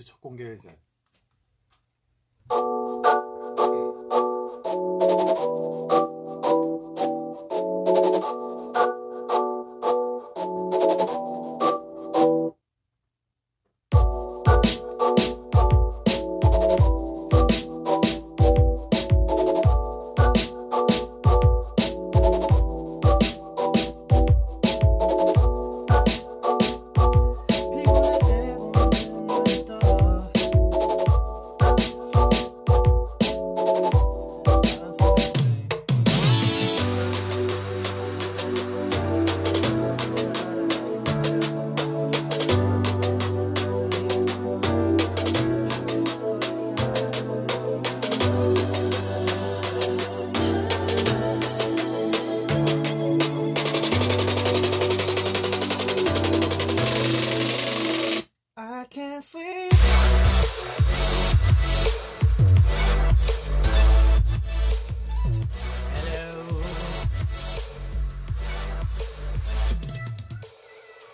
굿즈 첫 공개 회전.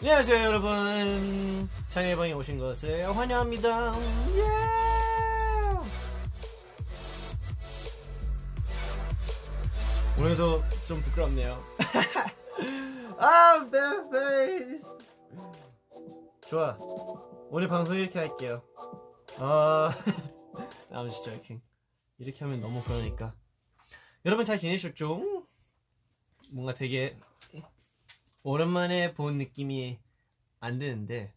안녕하세요 여러분, 장애의 방에 오신 것을 환영합니다. 오늘도 좀 부끄럽네요. 아, bad face. 좋아, 오늘 방송 이렇게 할게요. I'm just joking. 이렇게 하면 너무 그러니까. 여러분 잘 지내셨죠? 뭔가 되게 오랜만에 본 느낌이 안 드는데,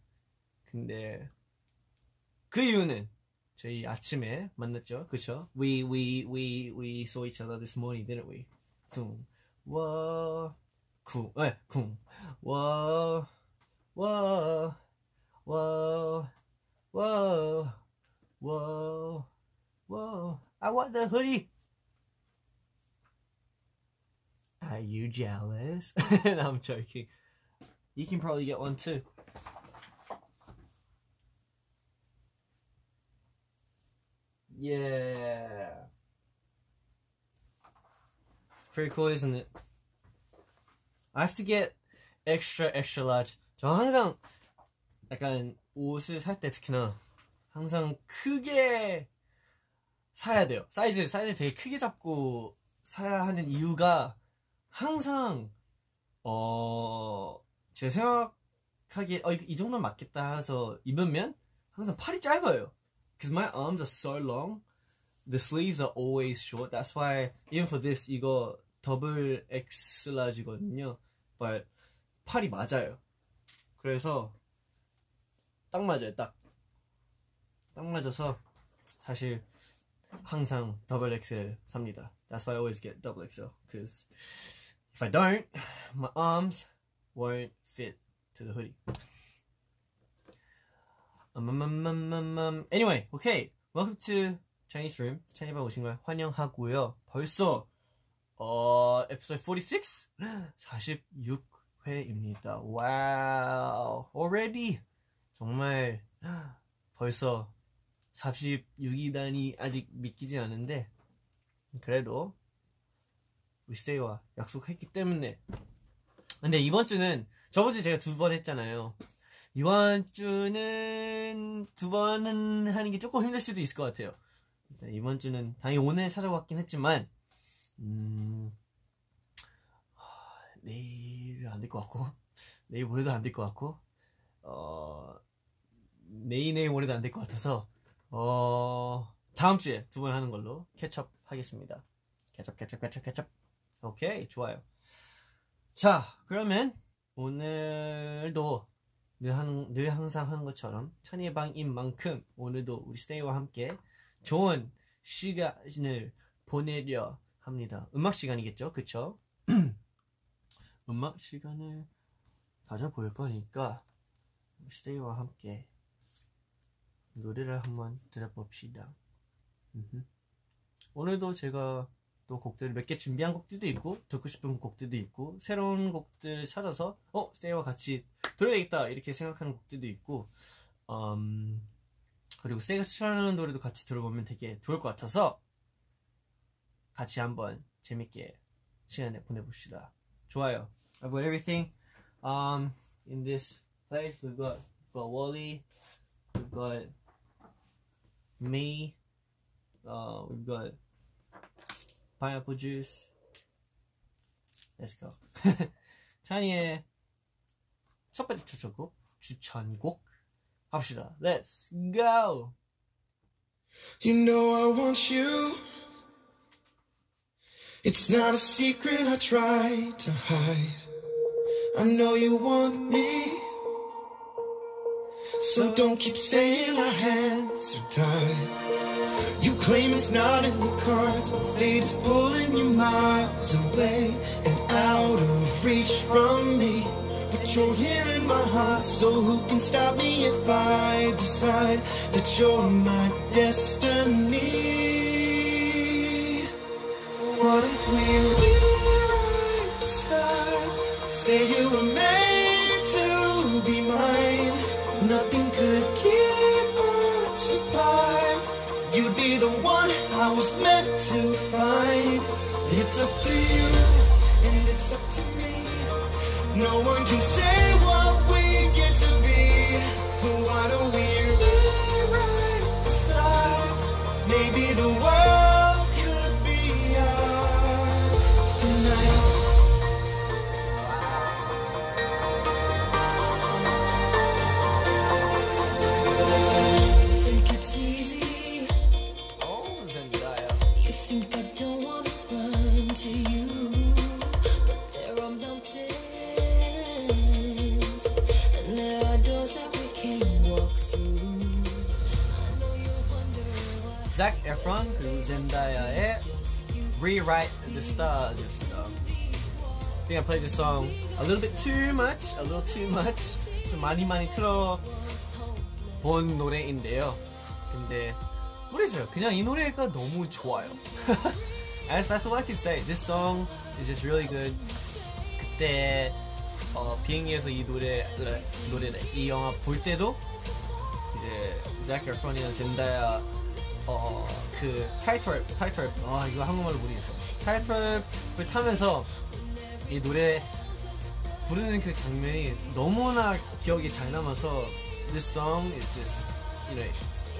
근데 그 이유는 저희 아침에 만났죠, 그쵸? We saw each other this morning, didn't we? I want the hoodie. Are you jealous? No, I'm joking. You can probably get one too. Yeah. Pretty cool, isn't it? I have to get extra large. 저 항상 약간 옷을 살 때 특히나 항상 크게 사야 돼요. 사이즈를 되게 크게 잡고 사야 하는 이유가 항상 제가 생각하기에 이 정도는 맞겠다 해서 입으면 항상 팔이 짧아요. Because my arms are so long, the sleeves are always short. That's why even for this 이거 더블 X large거든요. But 팔이 맞아요. 그래서 딱 맞아요. 딱 맞아서 사실 항상 더블 XL 삽니다. That's why I always get double XL. Because if I don't, my arms won't fit to the hoodie. Anyway, okay. Welcome to Chinese Room. Chinese 방 오신 걸 환영하고요. 벌써 episode 46? 46회입니다. Wow. Already. 정말 벌써 46이다니 아직 믿기지 않은데, 그래도 우리 스테이와 약속했기 때문에. 근데 이번 주는, 저번 주에 제가 두 번 했잖아요. 이번 주는 두 번은 하는 게 조금 힘들 수도 있을 것 같아요. 이번 주는 당연히 오늘 찾아왔긴 했지만 내일 안 될 것 같고, 내일 모레도 안 될 것 같고, 내일 모레도 안 될 것 같아서 다음 주에 두 번 하는 걸로 캐첩 하겠습니다. 캐첩. 오케이, 좋아요. 자, 그러면 오늘도 늘 항상 하는 것처럼 찬이의 방인 만큼 오늘도 우리 스테이와 함께 좋은 시간을 보내려 합니다. 음악 시간이겠죠, 그쵸? 음악 시간을 가져볼 거니까 스테이와 함께 노래를 한번 들어봅시다. 오늘도 제가 또 곡들을 몇 개 준비한 곡들도 있고, 듣고 싶은 곡들도 있고, 새로운 곡들을 찾아서 스테이와 같이 들어야겠다 이렇게 생각하는 곡들도 있고, 그리고 스테이가 추천하는 노래도 같이 들어보면 되게 좋을 것 같아서 같이 한번 재밌게 시간을 보내봅시다. 좋아요. I've got everything in this place. We've got Wally, we've got me. We've got pineapple juice. Let's go. 찬이의 첫 번째 추천곡 합시다. Let's go. You know I want you. It's not a secret I try to hide. I know you want me. So don't keep saying our hands are tied. You claim it's not in the cards, but fate is pulling you miles away and out of reach from me. But you're here in my heart, so who can stop me if I decide that you're my destiny? What if we rewrite the stars? Say you were made to be mine. Nothing could keep us apart. You'd be the one I was meant to find. It's up to you, and it's up to me. No one can say what we get to be. So why don't we rewrite the stars? Maybe the world could be ours tonight. You think it's easy? Oh, Zendaya. You think I don't want to run to you? Zac Efron 그리고 젠다야의 Rewrite the Stars였습니다. I think I played this song a little bit too much, a little too much. 좀 많이 틀어본 노래인데요. 근데 모르겠어요. 그냥 이 노래가 너무 좋아요. That's all I can say. This song is just really good. 그때 비행기에서 이 노래를 이 영화 볼 때도 이제 Zac Efron이랑 젠다야 그 타이틀 이거 한국말로 모르겠어. 타이틀을 타면서 이 노래 부르는 그 장면이 너무나 기억이 잘 남아서 this song is just, you know,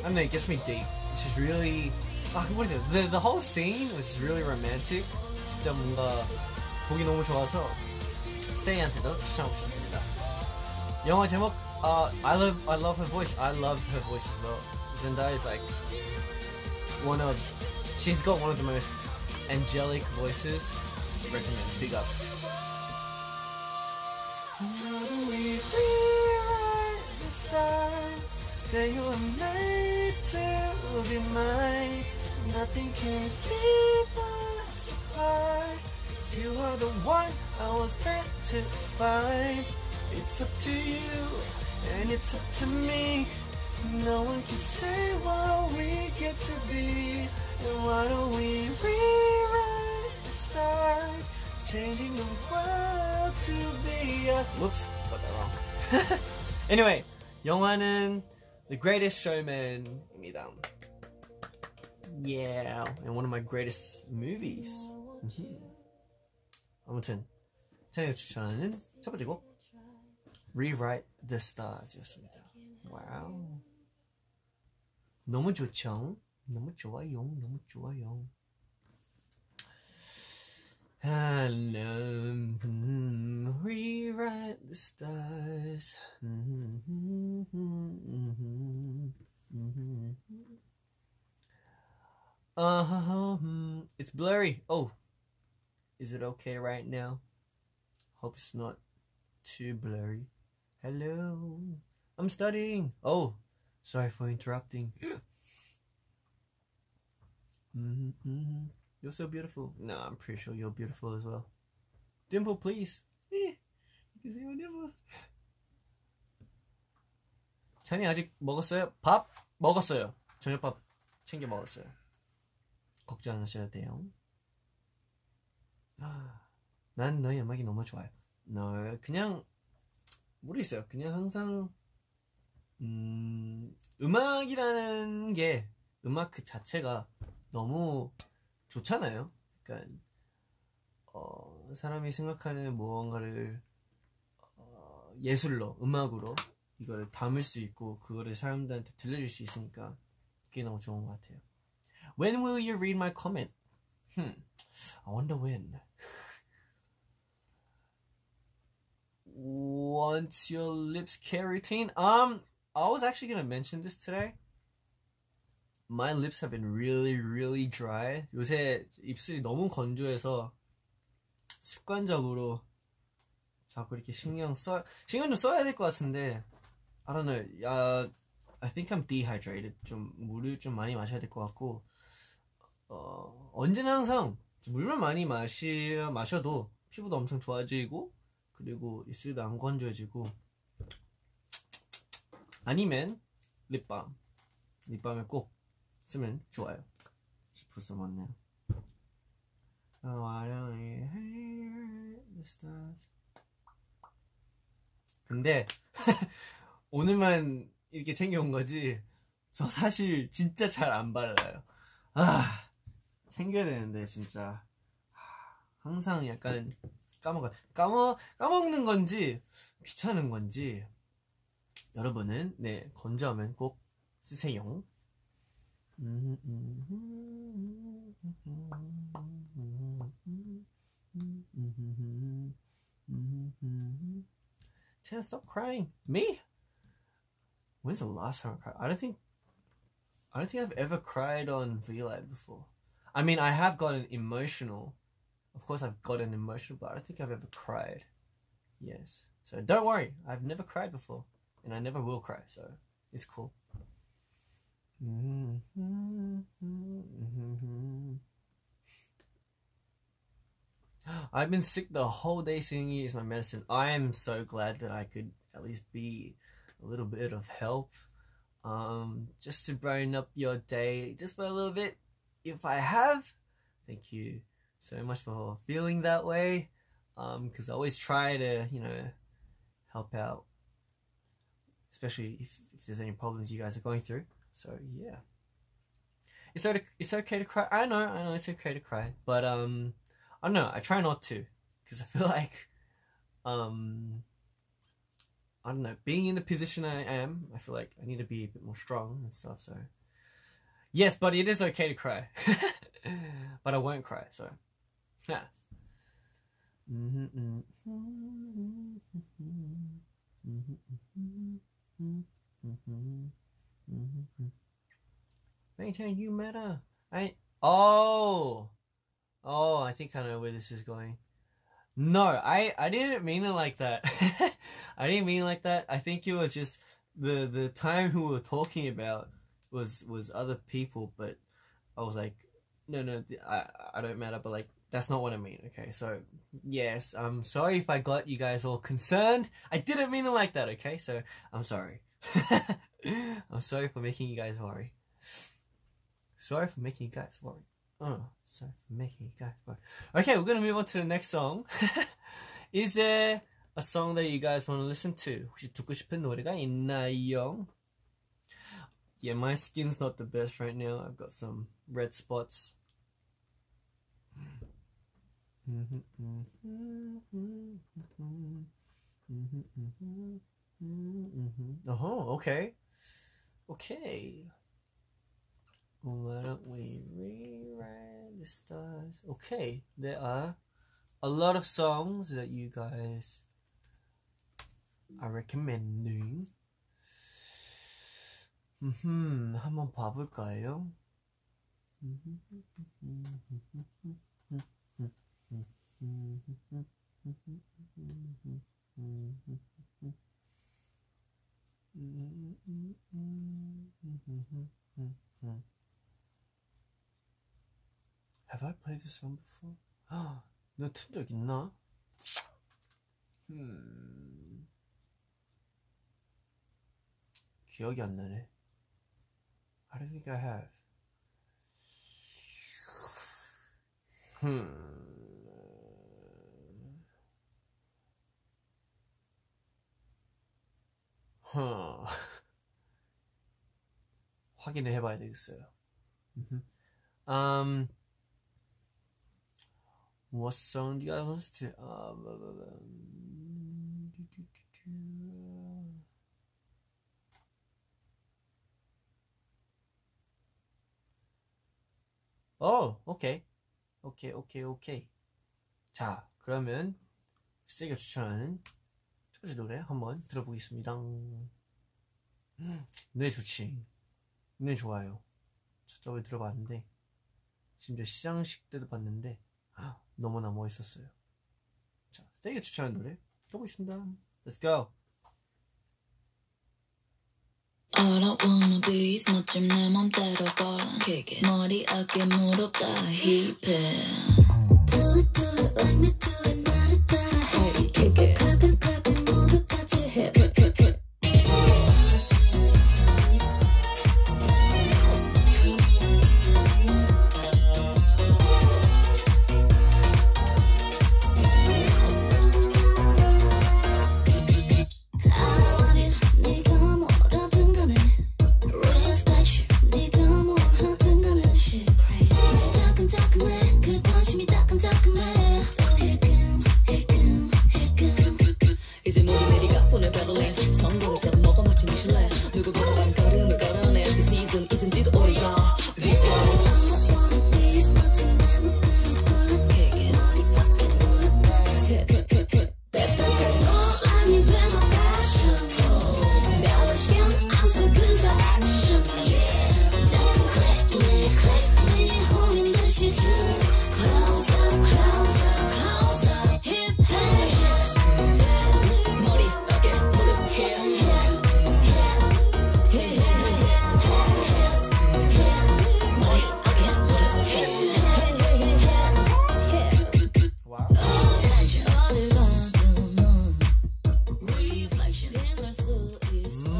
I don't know, it gets me deep. It's just really, what is it? The whole scene was just really romantic. 진짜 뭔가 보기 너무 좋아서 스테이한테도 추천하고 싶습니다. 영화 제목 I love her voice. I love her voice as well. Zendaya is like she's got one of the most angelic voices. Recommend, big ups. How do we rewrite the stars? Say you were made to be mine. Nothing can keep us apart. You are the one I was meant to find. It's up to you, and it's up to me. No one can say what we get to be. And why don't we rewrite the stars? Changing the world to be us. Whoops, got that wrong. Anyway, 영화는 The Greatest Showman입니다. Yeah, and one of my greatest movies. 아무튼 제가 추천하는 첫 번째 곡 Rewrite the Stars였습니다. 와우. 너무 좋죠? 너무 좋아요. 너무 좋아요. Rewrite the stars. It's blurry. Oh. Is it okay right now? Hope it's not too blurry. Hello. I'm studying. Oh, sorry for interrupting. You're so beautiful. No, I'm pretty sure you're beautiful as well. Dimple, please. You can see my dimples. 찬이 아직 먹었어요? 밥 먹었어요. 저녁밥 챙겨 먹었어요. 걱정 안 하셔도 돼요. 난 너의 음악이 너무 좋아요. 너 그냥 모르겠어요. 그냥 항상. 음악이라는 게 음악 그 자체가 너무 좋잖아요. 그러니까 사람이 생각하는 무언가를 예술로, 음악으로 이거를 담을 수 있고 그거를 사람들한테 들려줄 수 있으니까 그게 너무 좋은 것 같아요. When will you read my comment? I wonder when. Once your lips keratin. I was actually gonna mention this today. My lips have been really dry. 요새 입술이 너무 건조해서 습관적으로 자꾸 이렇게 신경 좀 써야 될 것 같은데 I don't know. I think I'm dehydrated. 좀 물을 좀 많이 마셔야 될 것 같고 언제나 항상 물만 많이 마셔도 피부도 엄청 좋아지고 그리고 입술도 안 건조해지고 아니면 립밤을 꼭 쓰면 좋아요. 벌써 맞네요. I don't hear the stars. 근데 오늘만 이렇게 챙겨온 거지 저 사실 진짜 잘 안 발라요. 아 챙겨야 되는데 진짜 항상 약간 까먹는 건지 귀찮은 건지 여러분은 네 건조하면 꼭 쓰세요. Chan, stop crying. Me? When's the last time I cried? I don't think I've ever cried on VLive before. I mean, I have gotten emotional. Of course, I've gotten emotional, but I don't think I've ever cried. Yes. So don't worry. I've never cried before, and I never will cry. So it's cool. I've been sick the whole day. Seeing you is my medicine. I am so glad that I could at least be a little bit of help. Just to brighten up your day just by a little bit. If I have, thank you so much for feeling that way. Because I always try to, you know, help out. Especially if there's any problems you guys are going through. So yeah, it's okay to cry. I know it's okay to cry, but I don't know. I try not to, because I feel like I don't know. Being in the position I am, I feel like I need to be a bit more strong and stuff. So yes, but it is okay to cry, but I won't cry. So yeah. Maintain you matter. Oh, I think I know where this is going. No, I didn't mean it like that. I didn't mean it like that. I think it was just the time who we were talking about was other people, but I was like, no, I don't matter. But like, that's not what I mean. Okay, so yes, I'm sorry if I got you guys all concerned. I didn't mean it like that. Okay, so I'm sorry. I'm sorry for making you guys worry. Sorry for making you guys worry. Okay, we're gonna move on to the next song. Is there a song that you guys want to listen to? 혹시 듣고 싶은 노래가 있나요? Yeah, my skin's not the best right now. I've got some red spots. Okay. Why don't we rewrite the stars? Okay, there are a lot of songs that you guys are recommending. 한번 봐볼까요? Have I played this song before? 아, 내가 튼 적 있나? 기억이 안 나네. I don't think I have. 확인을 해봐야 되겠어요. What song do you guys want to? 오케이. 오케이. 자, 그러면 스테이가 추천하는 첫 번째 노래 한번 들어보겠습니다. 노래 좋지. 노래 좋아요. 저번에 들어봤는데, 심지어 시상식 때도 봤는데, 너무나 멋있었어요. 자, 스테이가 추천하는 노래 들어보겠습니다. Let's go! All I wanna be is 멋짐 내 맘대로 걸어 Kick it 머리 어깨 무릎 다 힙해 Do it do it like me do it 나를 따라 해 Kick it 가끔 모두 같이 해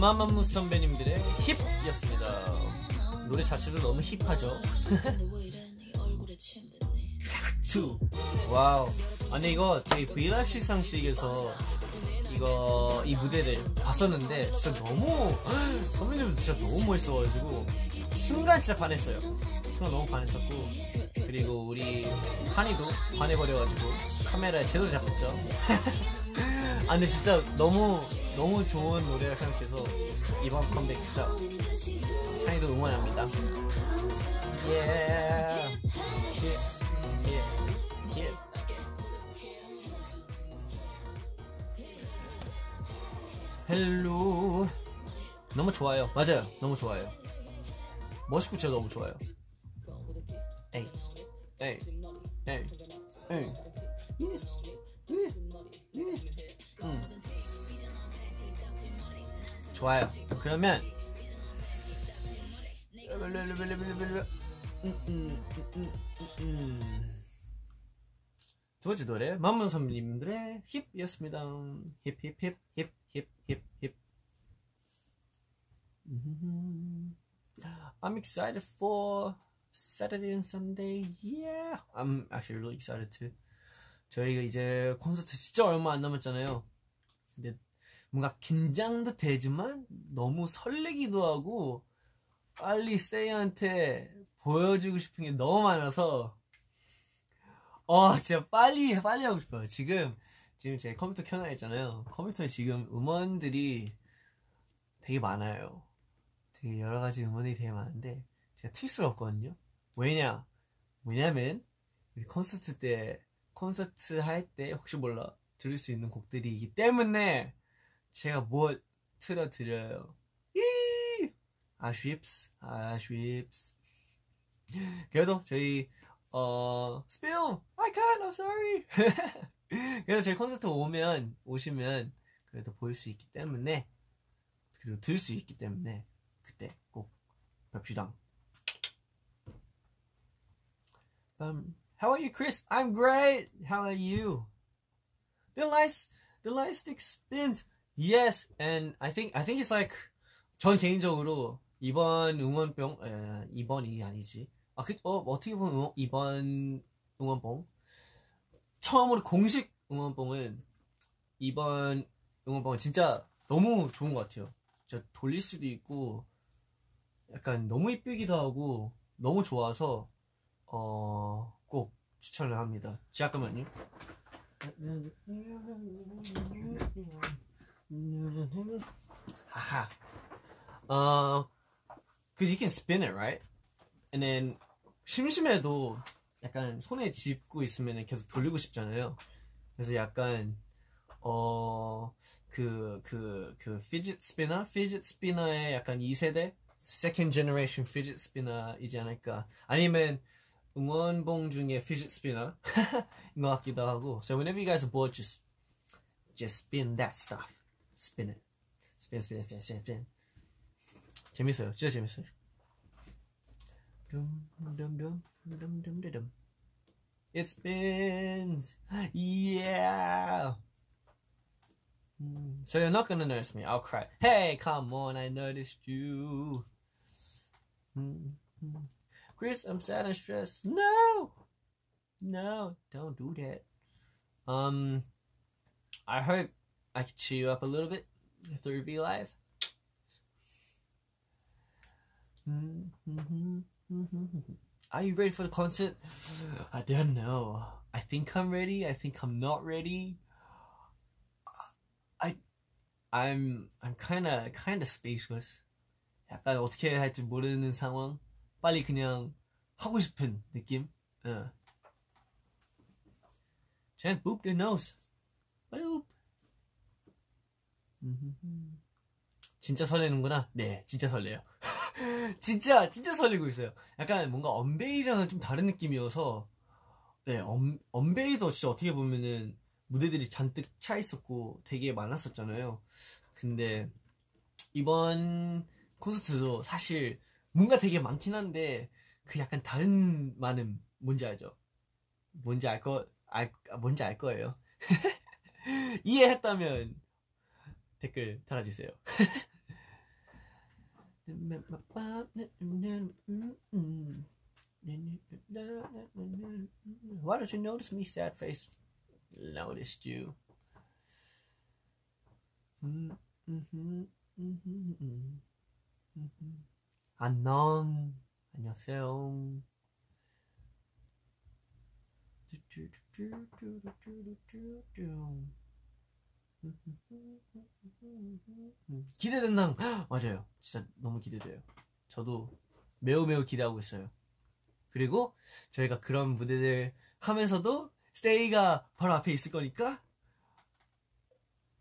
마마무 선배님들의 힙이었습니다. 노래 자체도 너무 힙하죠. 와우. 아니 이거 저희 브이라이브 시상식에서 이거 이 무대를 봤었는데 진짜 너무 선배님들 진짜 너무 멋있어가지고 순간 진짜 반했어요. 순간 너무 반했었고, 그리고 우리 한이도 반해버려가지고 카메라에 제대로 잡혔죠. 아 근데 진짜 너무 좋은 노래라 생각해서 이번 컴백 진짜 찬이도 응원합니다. 예. 헬로. 너무 좋아요. 맞아요. 너무 좋아요. 멋있고 진짜 너무 좋아요. 에이. 좋아요. 그러면 두 번째 노래 만문 선배님들의 힙이었습니다. 힙. I'm excited for Saturday and Sunday. Yeah. I'm actually really excited too. 저희가 이제 콘서트 진짜 얼마 안 남았잖아요. 근데 뭔가 긴장도 되지만 너무 설레기도 하고 빨리 스테이한테 보여주고 싶은 게 너무 많아서 진짜 빨리 하고 싶어요. 지금 제 컴퓨터 켜놔 있잖아요. 컴퓨터에 지금 음원들이 되게 많아요. 되게 여러 가지 음원이 되게 많은데 제가 틀 수가 없거든요. 왜냐면 우리 콘서트 할 때 혹시 몰라 들을 수 있는 곡들이기 때문에 제가 뭘 틀어드려요. 아쉽스. 그래도 저희 Spill! I can't! I'm sorry! 그래도 저희 콘서트 오시면 그래도 볼 수 있기 때문에, 그리고 들 수 있기 때문에 그때 꼭 뵙시다. How are you, Chris? I'm great! How are you? The lightstick spins! Yes, and I think it's like 전 개인적으로 어떻게 보면 이번 응원봉 처음으로 공식 이번 응원봉은 진짜 너무 좋은 것 같아요. 진짜 돌릴 수도 있고 약간 너무 이쁘기도 하고 너무 좋아서 꼭 추천을 합니다. 잠깐만요. Haha. Because you can spin it, right? And then 심심해도 약간 손에 짚고 있으면 계속 돌리고 싶잖아요. 그래서 약간 피짓 스피너? 피짓 스피너의 약간 2세대? Second generation 피짓 스피너이지 않을까. 아니면 응원봉 중에 피짓 스피너인 것 같기도 하고. So whenever you guys are bored, just spin that stuff. Spin it. Spin, spin, spin, spin, spin. 재밌어요. 진짜 재밌어요. It spins. Yeah. So you're not gonna notice me. I'll cry. Hey, come on! I noticed you. Chris, I'm sad and stressed. No, no, don't do that. I hope I can cheer you up a little bit through V Live. Are you ready for the concert? I don't know. I think I'm ready. I think I'm not ready. I'm kind of speechless. 약간 어떻게 해야 할지 모르는 상황. 빨리 그냥 하고 싶은 느낌. Jen, boop your nose. Boop. 진짜 설레는구나. 네, 진짜 설레요. 진짜 설레고 있어요. 약간 뭔가 언베이랑은 좀 다른 느낌이어서. 네, 언베이도 진짜 어떻게 보면은 무대들이 잔뜩 차 있었고 되게 많았었잖아요. 근데 이번 콘서트도 사실 뭔가 되게 많긴 한데 그 약간 다른 많음 뭔지 알죠? 뭔지 알 거예요. 이해했다면 댓글 달아주세요. Why don't you notice me, sad face? Noticed you. 안녕. 안녕하세요. 기대된다. 맞아요. 진짜 너무 기대돼요. 저도 매우 기대하고 있어요. 그리고 저희가 그런 무대들 하면서도 스테이가 바로 앞에 있을 거니까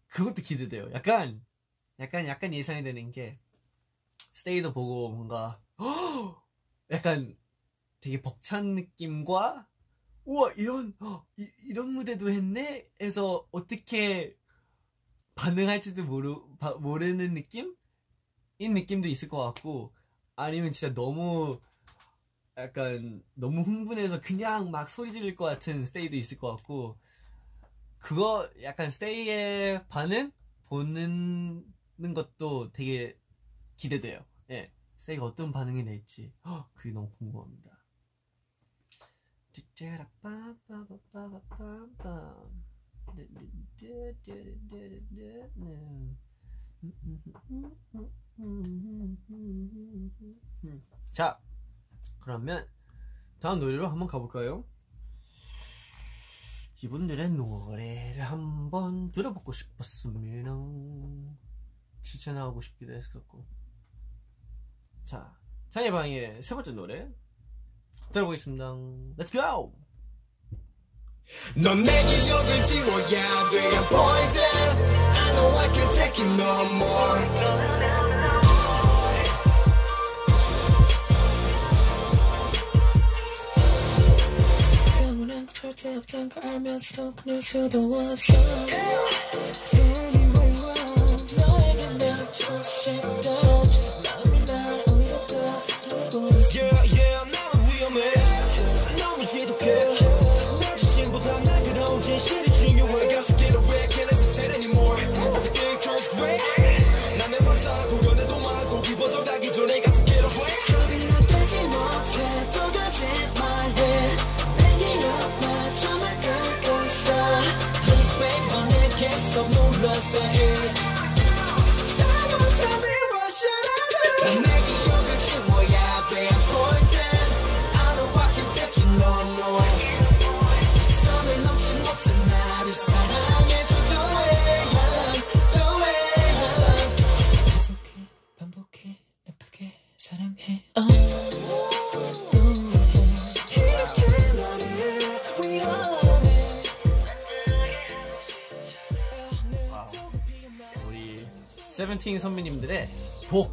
그것도 기대돼요. 약간 예상이 되는 게 스테이도 보고 뭔가 약간 되게 벅찬 느낌과 우와 이런 무대도 했네 해서 어떻게 반응할지도 모르는 느낌도 있을 것 같고, 아니면 진짜 너무 흥분해서 그냥 막 소리 지를 것 같은 스테이도 있을 것 같고. 그거 약간 스테이의 반응 보는 것도 되게 기대돼요. 예, 스테이가 어떤 반응이 낼지 그게 너무 궁금합니다. 자, 그러면 다음 노래로 한번 가볼까요? 이분들의 노래를 한번 들어보고 싶었습니다. 추천하고 싶기도 했었고. 자, 찬이방의 세 번째 노래 들어보겠습니다. Let's go! 넌 내 기억을 지워야 돼, poison. I know I can't take it no more. 절대 없던 걸 알면서도 그럴 수도 없어. 두려워 너에게 날 주고 싶다. 마음이 날 올렸다. 사정해도 Yeah, 나는 위험해. 너무 지독해. 나 자신보다 난 그런 진실이 중요해. Gotta get away, can't hesitate anymore. Everything turns grey. 난 내 화사 고려내도 말고 기버져가기 전에 Gotta get away. 겁이나 되지 못해 또 가지 말해. Please, babe, on that case of no lust. 세븐틴 선배님들의 독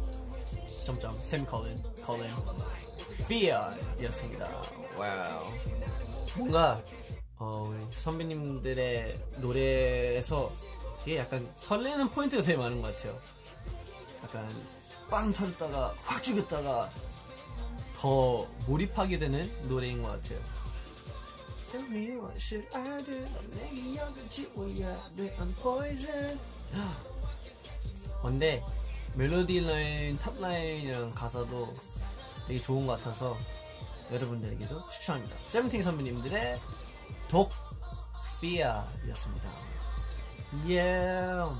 점점 샘 컬린 Fear이었습니다. 와우. 뭔가 선배님들의 노래에서 되게 약간 설레는 포인트가 되게 많은 것 같아요. 약간 빵 터졌다가 확 죽였다가 더 몰입하게 되는 노래인 것 같아요. Tell me what should I do? 내게 약을 지워야 돼. I'm poison. 근데 멜로디 라인, 탑 라인이랑 가사도 되게 좋은 것 같아서 여러분들에게도 추천합니다. 세븐틴 선배님들의 독 Fear이었습니다. Yeah.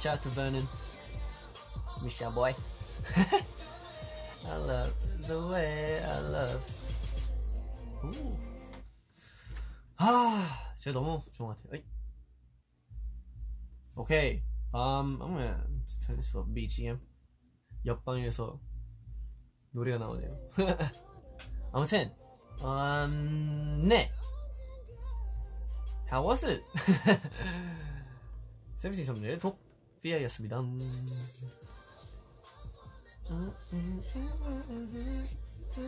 Shout to Vernon, Michelle Boy. I love the way I love. Ooh. 아, 제가 너무 좋은 것 같아요. 오케이. I'm gonna turn this for BGM. 옆방에서 노래가 나오네요. 아무튼, 네. How was it? 세븐틴 선배님의 독 Fear이었습니다. The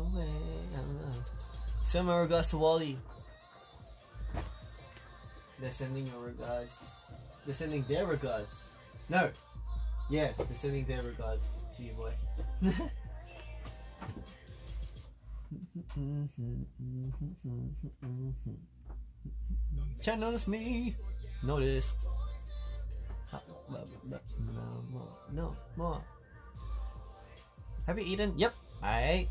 way I love. Summer regards to Wally. They're sending your regards. They're sending their regards. No. Yes, they're sending their regards to you, boy. Chan noticed me. Noticed. No more. No more. Have you eaten? Yep. I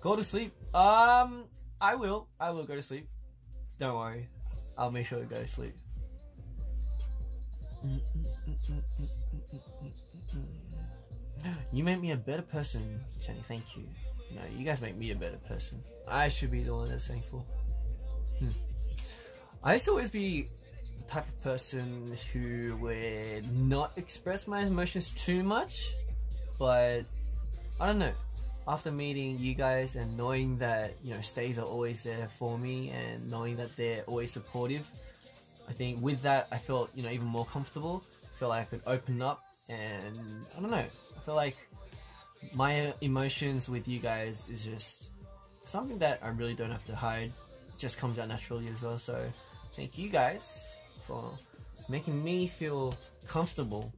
go to sleep. I will go to sleep. Don't worry. I'll make sure to go to sleep. You make me a better person, Jenny. Thank you. No, you guys make me a better person. I should be the one that's thankful. I used to always be the type of person who would not express my emotions too much, but I don't know. After meeting you guys and knowing that, you know, stays are always there for me and knowing that they're always supportive, I think with that I felt, you know, even more comfortable. I feel like I could open up and I don't know. I feel like my emotions with you guys is just something that I really don't have to hide. It just comes out naturally as well. So thank you guys for making me feel comfortable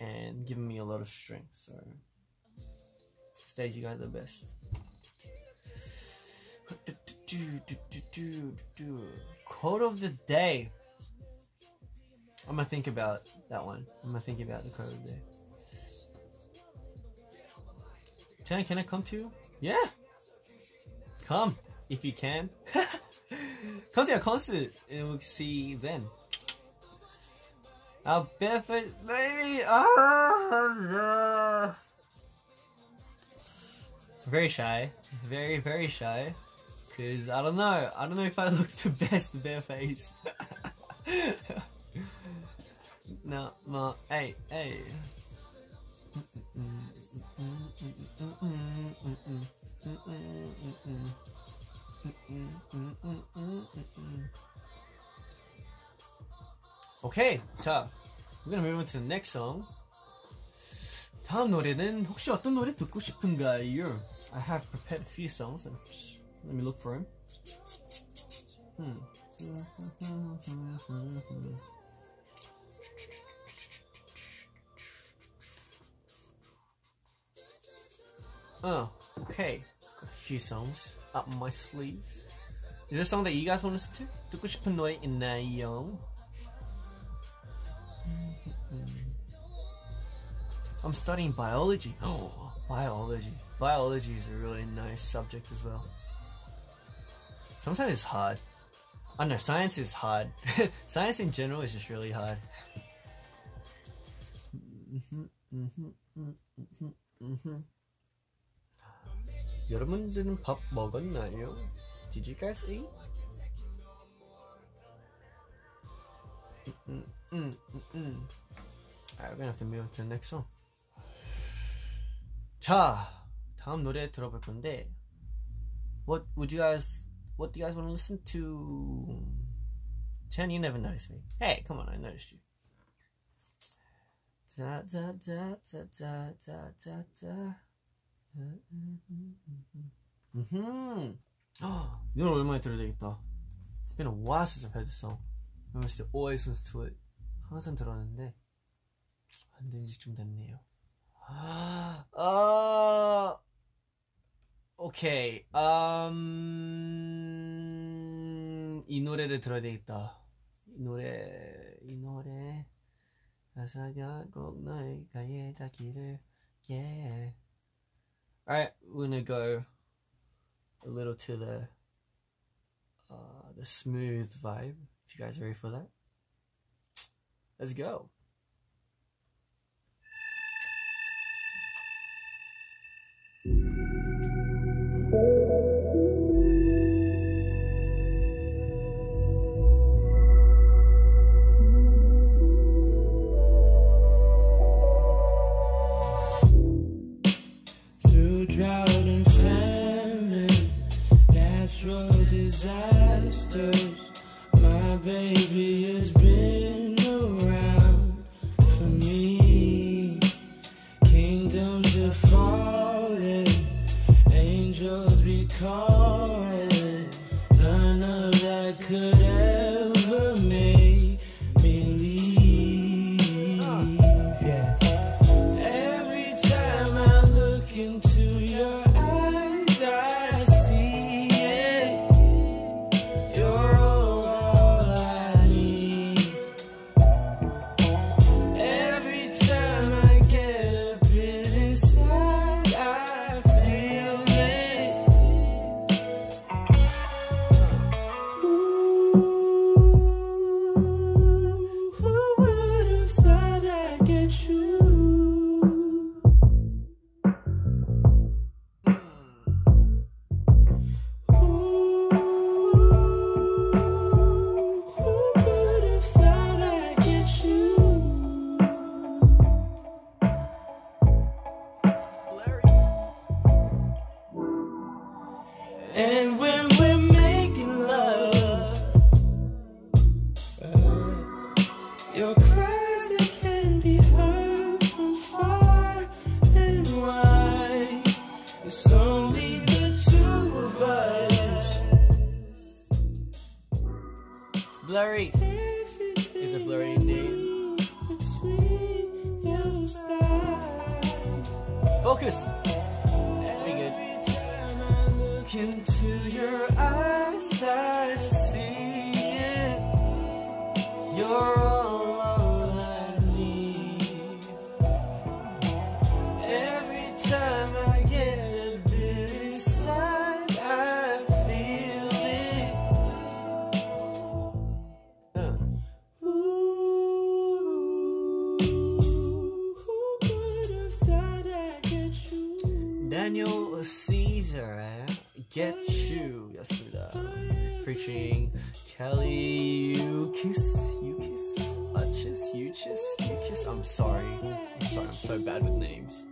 and giving me a lot of strength. So stage, you guys are the best. Quote of the day. I'm gonna think about that one. I'm gonna think about the quote of the day. Can I come to you? Yeah. Come if you can. Come to our concert and we'll see then. Our barefoot baby. Ah, very shy, very very shy, cause I don't know if I look the best barefaced. No, no, hey. Okay, 자, we're gonna move on to the next song. 다음 노래는 혹시 어떤 노래 듣고 싶은가요? I have prepared a few songs. So let me look for him. Oh, okay. Got a few songs up my sleeves. Is there a song that you guys want to listen to? 듣고 싶은 노래 있나요? I'm studying biology. Oh, biology. Biology is a really nice subject as well. Sometimes it's hard. I know, science is hard. Science in general is just really hard. 여러분들은 밥 먹었나요? Did you guys eat? Alright, we're gonna have to move on to the next song. 자, 다음 노래 들어볼 건데 What do you guys want to listen to? Chen, you never noticed me. Hey, come on, I noticed you. Da da da da da da da da. Oh, you know what we might do today? It's been a while since I've heard this song. I used to always listen to it. 항상 들었는데 안 된지 좀 됐네요. Okay. 이 노래를 들어야 되겠다. 이 노래. 가사가 꼭 너의 가에 닿기를. Yeah. Alright, we're gonna go a little to the smooth vibe. If you guys are ready for that, let's go. Through drought and famine, natural disasters, my baby has been around for me. Kingdoms are falling, angels be calling. None of that could ever make me leave. Yeah. Every time I look into your eyes, I see it. You're blurry. It's a blurry name. Focus. Be good. I look into your eyes, I see it. You're all I need. Every time I get a bit inside, I feel it. Daniel Caesar, Get You, 였습니다. Featuring Kelly, you kiss. I'm sorry, I'm so bad with names.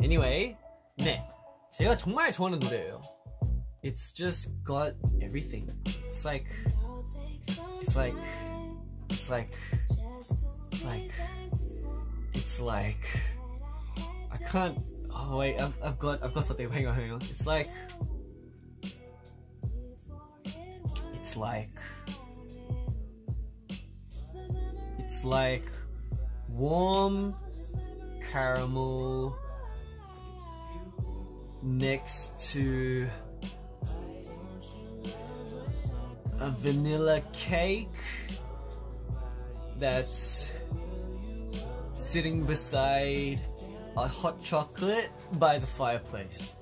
Anyway, 네, 제가 정말 좋아하는 노래예요. It's just got everything. It's like. I can't. Oh wait, I've got something. Hang on. It's like warm caramel next to a vanilla cake that's sitting beside a hot chocolate by the fireplace.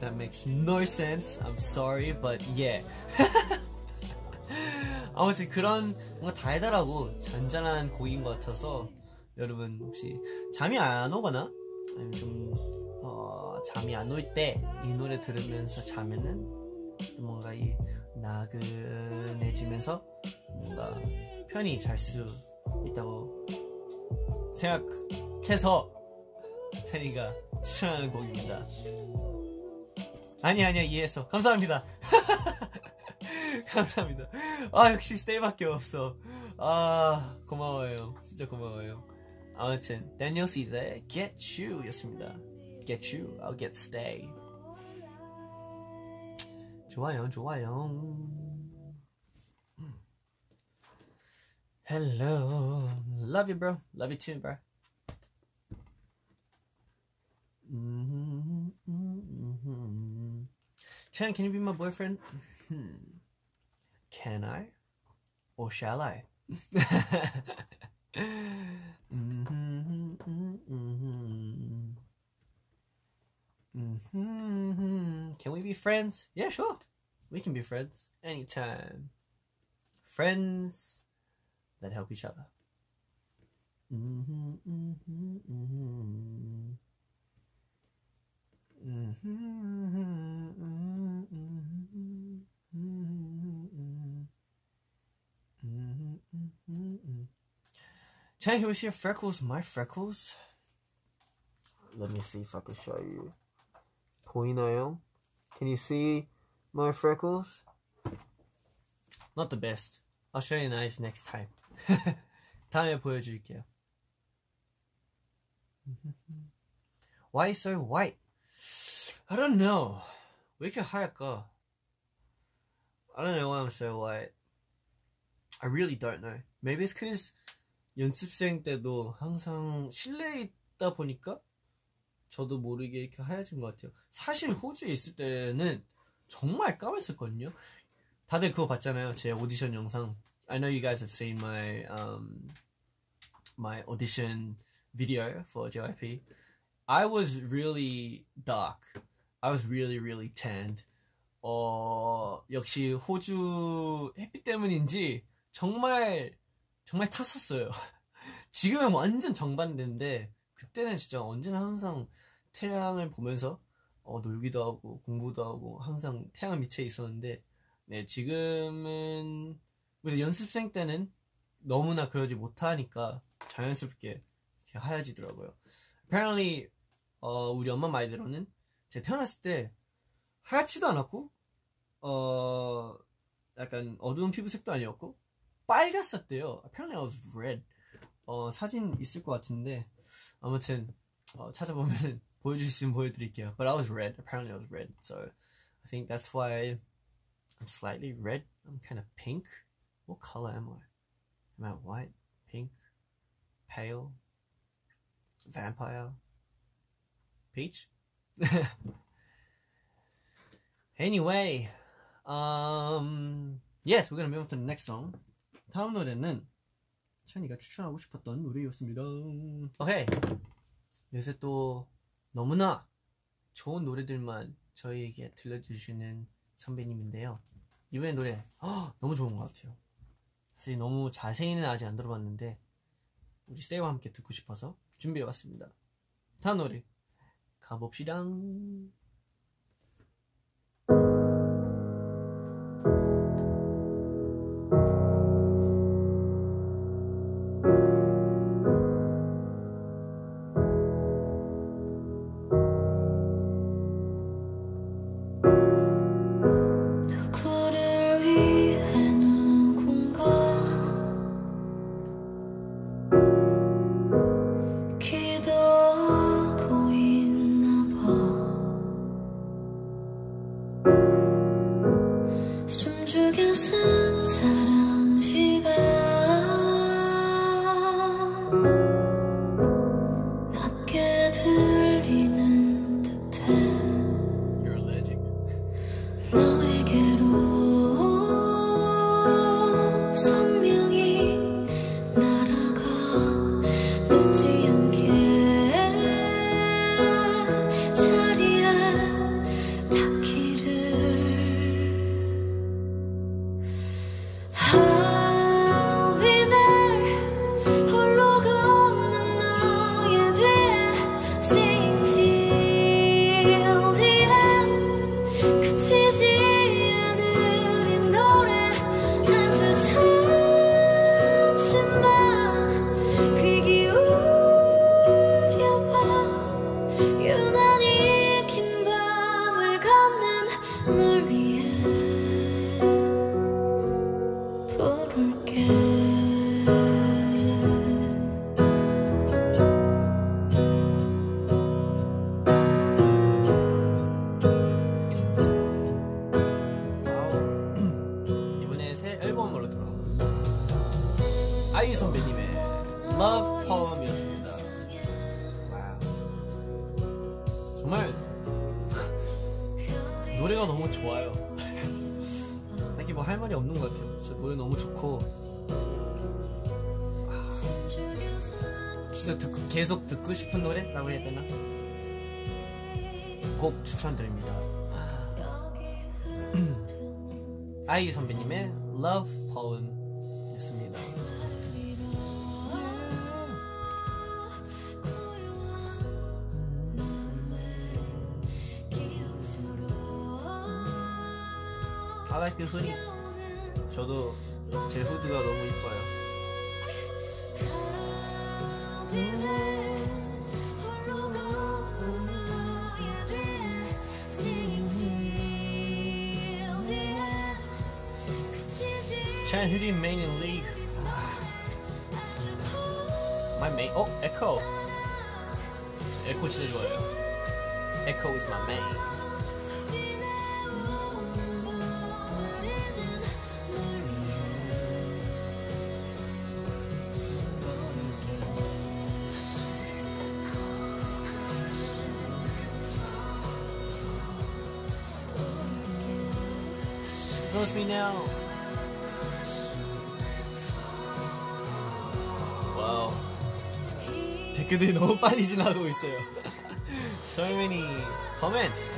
That makes no sense. I'm sorry, but yeah. 아무튼 그런 뭔가 달달하고 잔잔한 곡인 것 같아서 여러분 혹시 잠이 안 오거나 아니면 좀 잠이 안 올 때 이 노래 들으면서 자면은 뭔가 이 나른해지면서 뭔가 편히 잘 수 있다고 생각해서 채니가 추천하는 곡입니다. 아니야 이해했어. 감사합니다. 감사합니다. 아 역시 스테이밖에 없어. 아 고마워요. 진짜 고마워요. 아무튼 Daniel Caesar의 Get You 였습니다. Get You, I'll get Stay. 좋아요. Hello, love you bro, love you too bro. Chan, can you be my boyfriend? Can I? Or shall I? Can we be friends? Yeah, sure. We can be friends anytime. Friends that help each other. Can you see your freckles? My freckles? Let me see if I can show you. 보이나요? Can you see my freckles? Not the best. I'll show you nice next time. 다음에 보여줄게요. Why so white? I don't know. 왜 이렇게 하얗까? I don't know why I'm so white. I really don't know. Maybe it's because 연습생 때도 항상 실내에 있다 보니까 저도 모르게 이렇게 하얘진 것 같아요. 사실 호주에 있을 때는 정말 까맸었거든요. 다들 그거 봤잖아요. 제 오디션 영상. I know you guys have seen my my audition video for JYP. I was really dark. I was really tanned. 역시 호주 햇빛 때문인지 정말 탔었어요. 지금은 완전 정반대인데 그때는 진짜 언제나 항상 태양을 보면서 놀기도 하고 공부도 하고 항상 태양 밑에 있었는데 네 지금은 연습생 때는 너무나 그러지 못하니까 자연스럽게 이렇게 하얘지더라고요. Apparently 우리 엄마 말대로는 제가 태어났을 때 하얗지도 않았고 약간 어두운 피부색도 아니었고 빨갛었대요. Apparently I was red. 사진 있을 것 같은데 아무튼 찾아보면 보여줄 수 있으면 보여드릴게요. But I was red. Apparently I was red. So I think that's why I'm slightly red. I'm kind of pink. What color am I? Am I white? Pink? Pale? Vampire? Peach? Anyway, yes, we're gonna move on to the next song. 다음 노래는 찬이가 추천하고 싶었던 노래였습니다. Okay, 요새 또 너무나 좋은 노래들만 저희에게 들려주시는 선배님인데요. 이번에 노래 너무 좋은 것 같아요. 사실 너무 자세히는 아직 안 들어봤는데 우리 스테이와 함께 듣고 싶어서 준비해봤습니다. 다음 노래 가봅시다. 아이유 선배님의 Love Poem이었습니다. 와우. 정말 노래가 너무 좋아요. 딱히 뭐 할 말이 없는 것 같아요. 진짜 노래 너무 좋고 진짜 계속 듣고 싶은 노래라고 해야 되나? 곡 추천드립니다. 아이유 선배님의 Love Poem 였습니다. 바닥 그 후리 저도 제 후드가 너무 이뻐요. Who main in league? My main. Oh, Echo. Echo is my main. Echo is my main. Knows me now. 그들이 너무 빨리 지나가고 있어요. So many comments.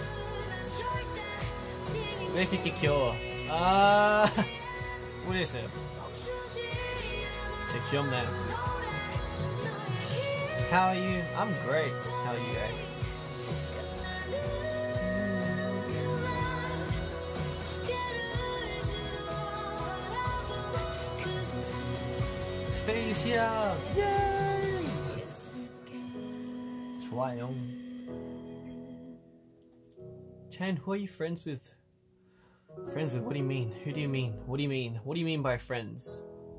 왜 이렇게 귀여워? 아, 모르겠어요. 제 귀엽나요? How are you? I'm great. How are you guys? Stay here. Yeah. 좋아요. Chan, who are you friends with? Friends with? What do you mean? Who do you mean? What do you mean? What do you mean by friends?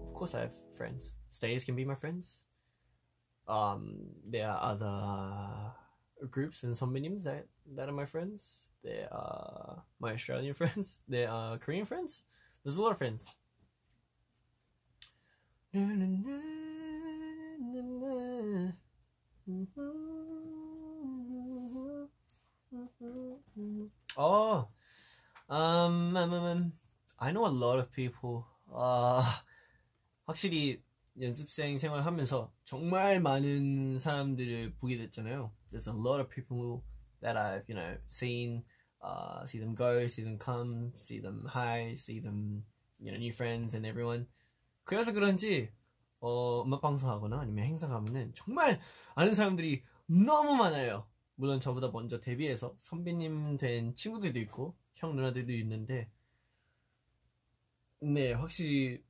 Of course I have friends. Stays can be my friends. There are other groups and somebody that are my friends. There are my Australian friends. There are Korean friends. There's a lot of friends. Oh, I know a lot of people. 확실히 연습생 생활하면서 정말 많은 사람들을 보게 됐잖아요. There's a lot of people that I've, you know, seen, see them go, see them come, see them hi, see them, you know, new friends and everyone. 그래서 그런지 음악 방송하거나 아니면 행사 가면은 정말 아는 사람들이 너무 많아요. 물론 저보다 먼저 데뷔해서 선배님 된 친구들도 있고 형 누나들도 있는데, 네, 확실히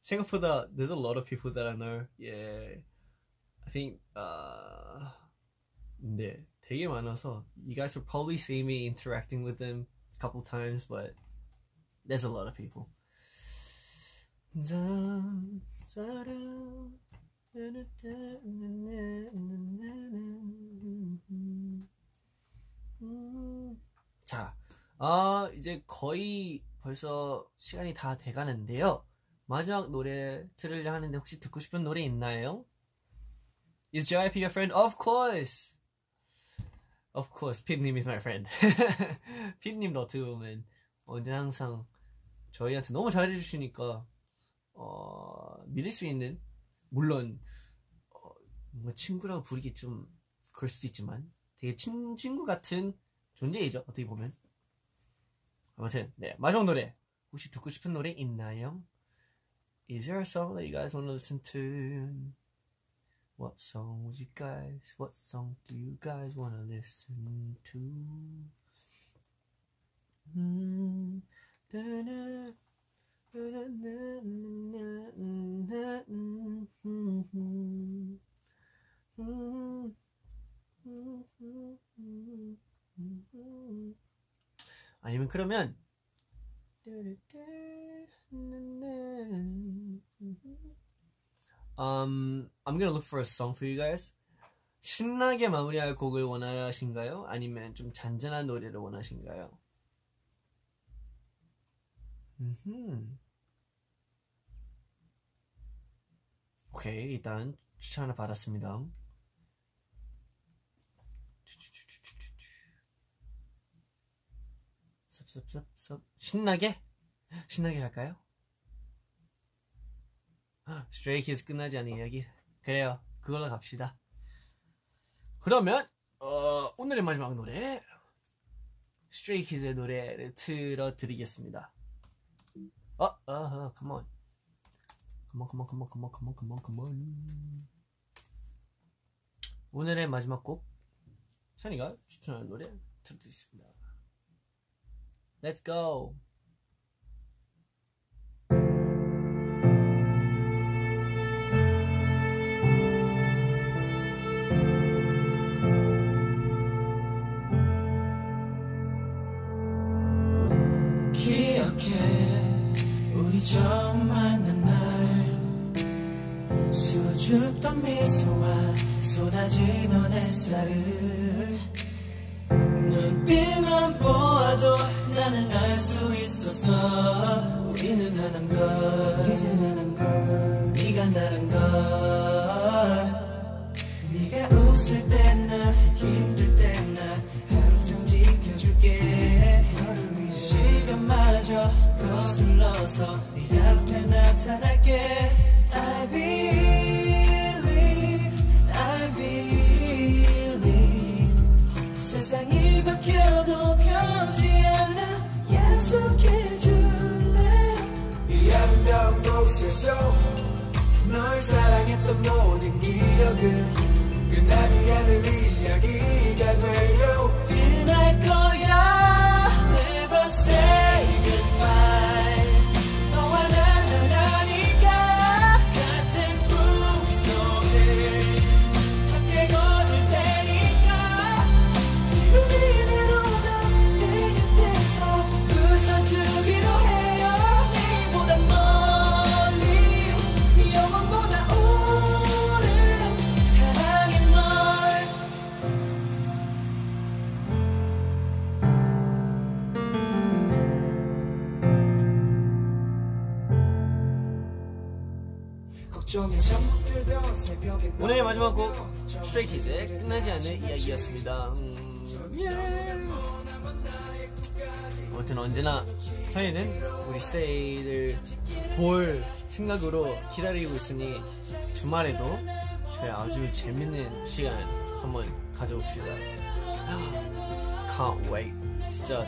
생각보다 there's a lot of people that I know. Yeah, I think 네, 되게 많아서 you guys will probably see me interacting with them a couple times, but there's a lot of people. 사랑 자, 이제 거의 벌써 시간이 다 돼가는데요. 마지막 노래 들으려 하는데 혹시 듣고 싶은 노래 있나요? Is JYP your friend? Of course! Of course, 핍님 is my friend. 핍님도 어떻게 보면 언제나 항상 저희한테 너무 잘해주시니까 믿을 수 있는, 물론 뭔가 친구라고 부르기 좀 그럴 수도 있지만 되게 친구 같은 존재이죠, 어떻게 보면. 아무튼 네, 마지막 노래 혹시 듣고 싶은 노래 있나요? Is there a song that you guys want to listen to? What song would you guys? What song do you guys want to listen to? 아니면 그러면 I'm gonna look for a song for you guys. 신나게 마무리할 곡을 원하신가요? 아니면 좀 잔잔한 노래를 원하신가요? 오케이, 일단 추천을 받았습니다. 섭섭섭섭. 신나게? 신나게 갈까요? 스트레이 키즈 끝나지 않은 이야기. 그래요, 그걸로 갑시다. 그러면 오늘의 마지막 노래, 스트레이 키즈의 노래를 틀어드리겠습니다. 컴온 컴온. 오늘의 마지막 곡, 찬이가 추천하는 노래 틀어드리겠습니다. Let's go. 처음 만난 날 수줍던 미소와 쏟아지던 햇살을 눈빛만 보아도 나는 알 수 있었어. 우리는 하는 걸, 네가 나란 걸. 네가 웃을 때나 힘들 때나 항상 지켜줄게. 시간마저 거슬러서 네 앞에 나타날게. I believe 세상이 바뀌어도 변하지 않아. 약속해줄래 이 아름다운 곳에서 널 사랑했던 모든 기억은 끝나지 않을 이야기가 되려 일어날 거야. 오늘의 마지막 곡, 스트레이 키즈의 끝나지 않을 이야기였습니다. 아무튼 언제나 저희는 우리 스테이를 볼 생각으로 기다리고 있으니 주말에도 저희 아주 재밌는 시간 한번 가져봅시다. Can't wait. 진짜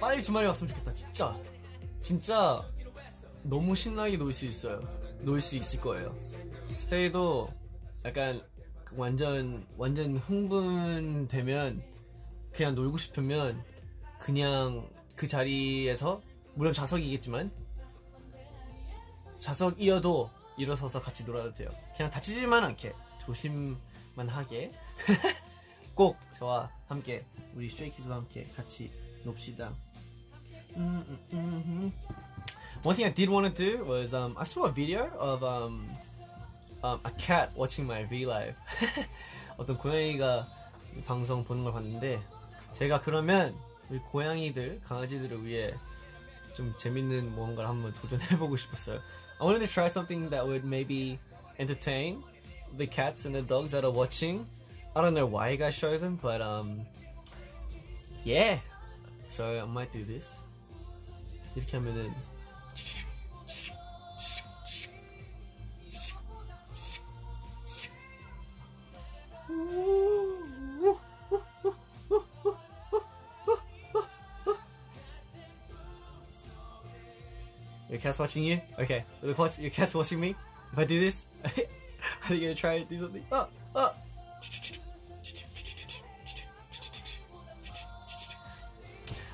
빨리 주말이 왔으면 좋겠다. 진짜 너무 신나게 놀 수 있어요. 놀 수 있을 거예요. 스테이도 약간 완전 흥분되면, 그냥 놀고 싶으면 그냥 그 자리에서, 물론 좌석이겠지만 좌석이어도 일어서서 같이 놀아도 돼요. 그냥 다치지만 않게, 조심만 하게 꼭 저와 함께, 우리 스트레이키즈와 함께 같이 놉시다. One thing I did want to do was I saw a video of a cat watching my V live. 어떤 고양이가 방송 보는 걸 봤는데, 제가 그러면 우리 고양이들, 강아지들을 위해 좀 재밌는 뭔가를 한번 도전해보고 싶었어요. I wanted to try something that would maybe entertain the cats and the dogs that are watching. I don't know why you guys show them, but yeah. So I might do this. 이렇게 하면은 Your cat's watching you? Okay. Your cat's watching me? If I do this, are you gonna try and do something? Oh!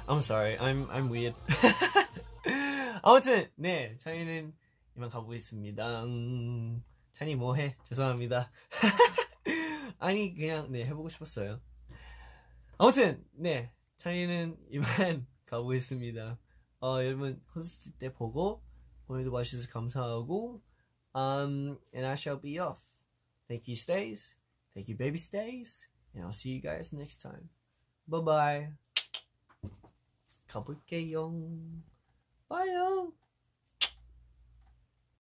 I'm sorry. I'm weird. 아무튼 네, 찬이는 이만 가보겠습니다. 찬이 뭐해? 죄송합니다. 아니 그냥 네, 해보고 싶었어요. 아무튼 네, 찬이는 이만 가보겠습니다. 여러분 콘서트 때 보고 오늘도 봐주셔서 감사하고, and I shall be off. Thank you, Stays. Thank you, baby Stays. And I'll see you guys next time. Bye bye. 가볼게요. Bye.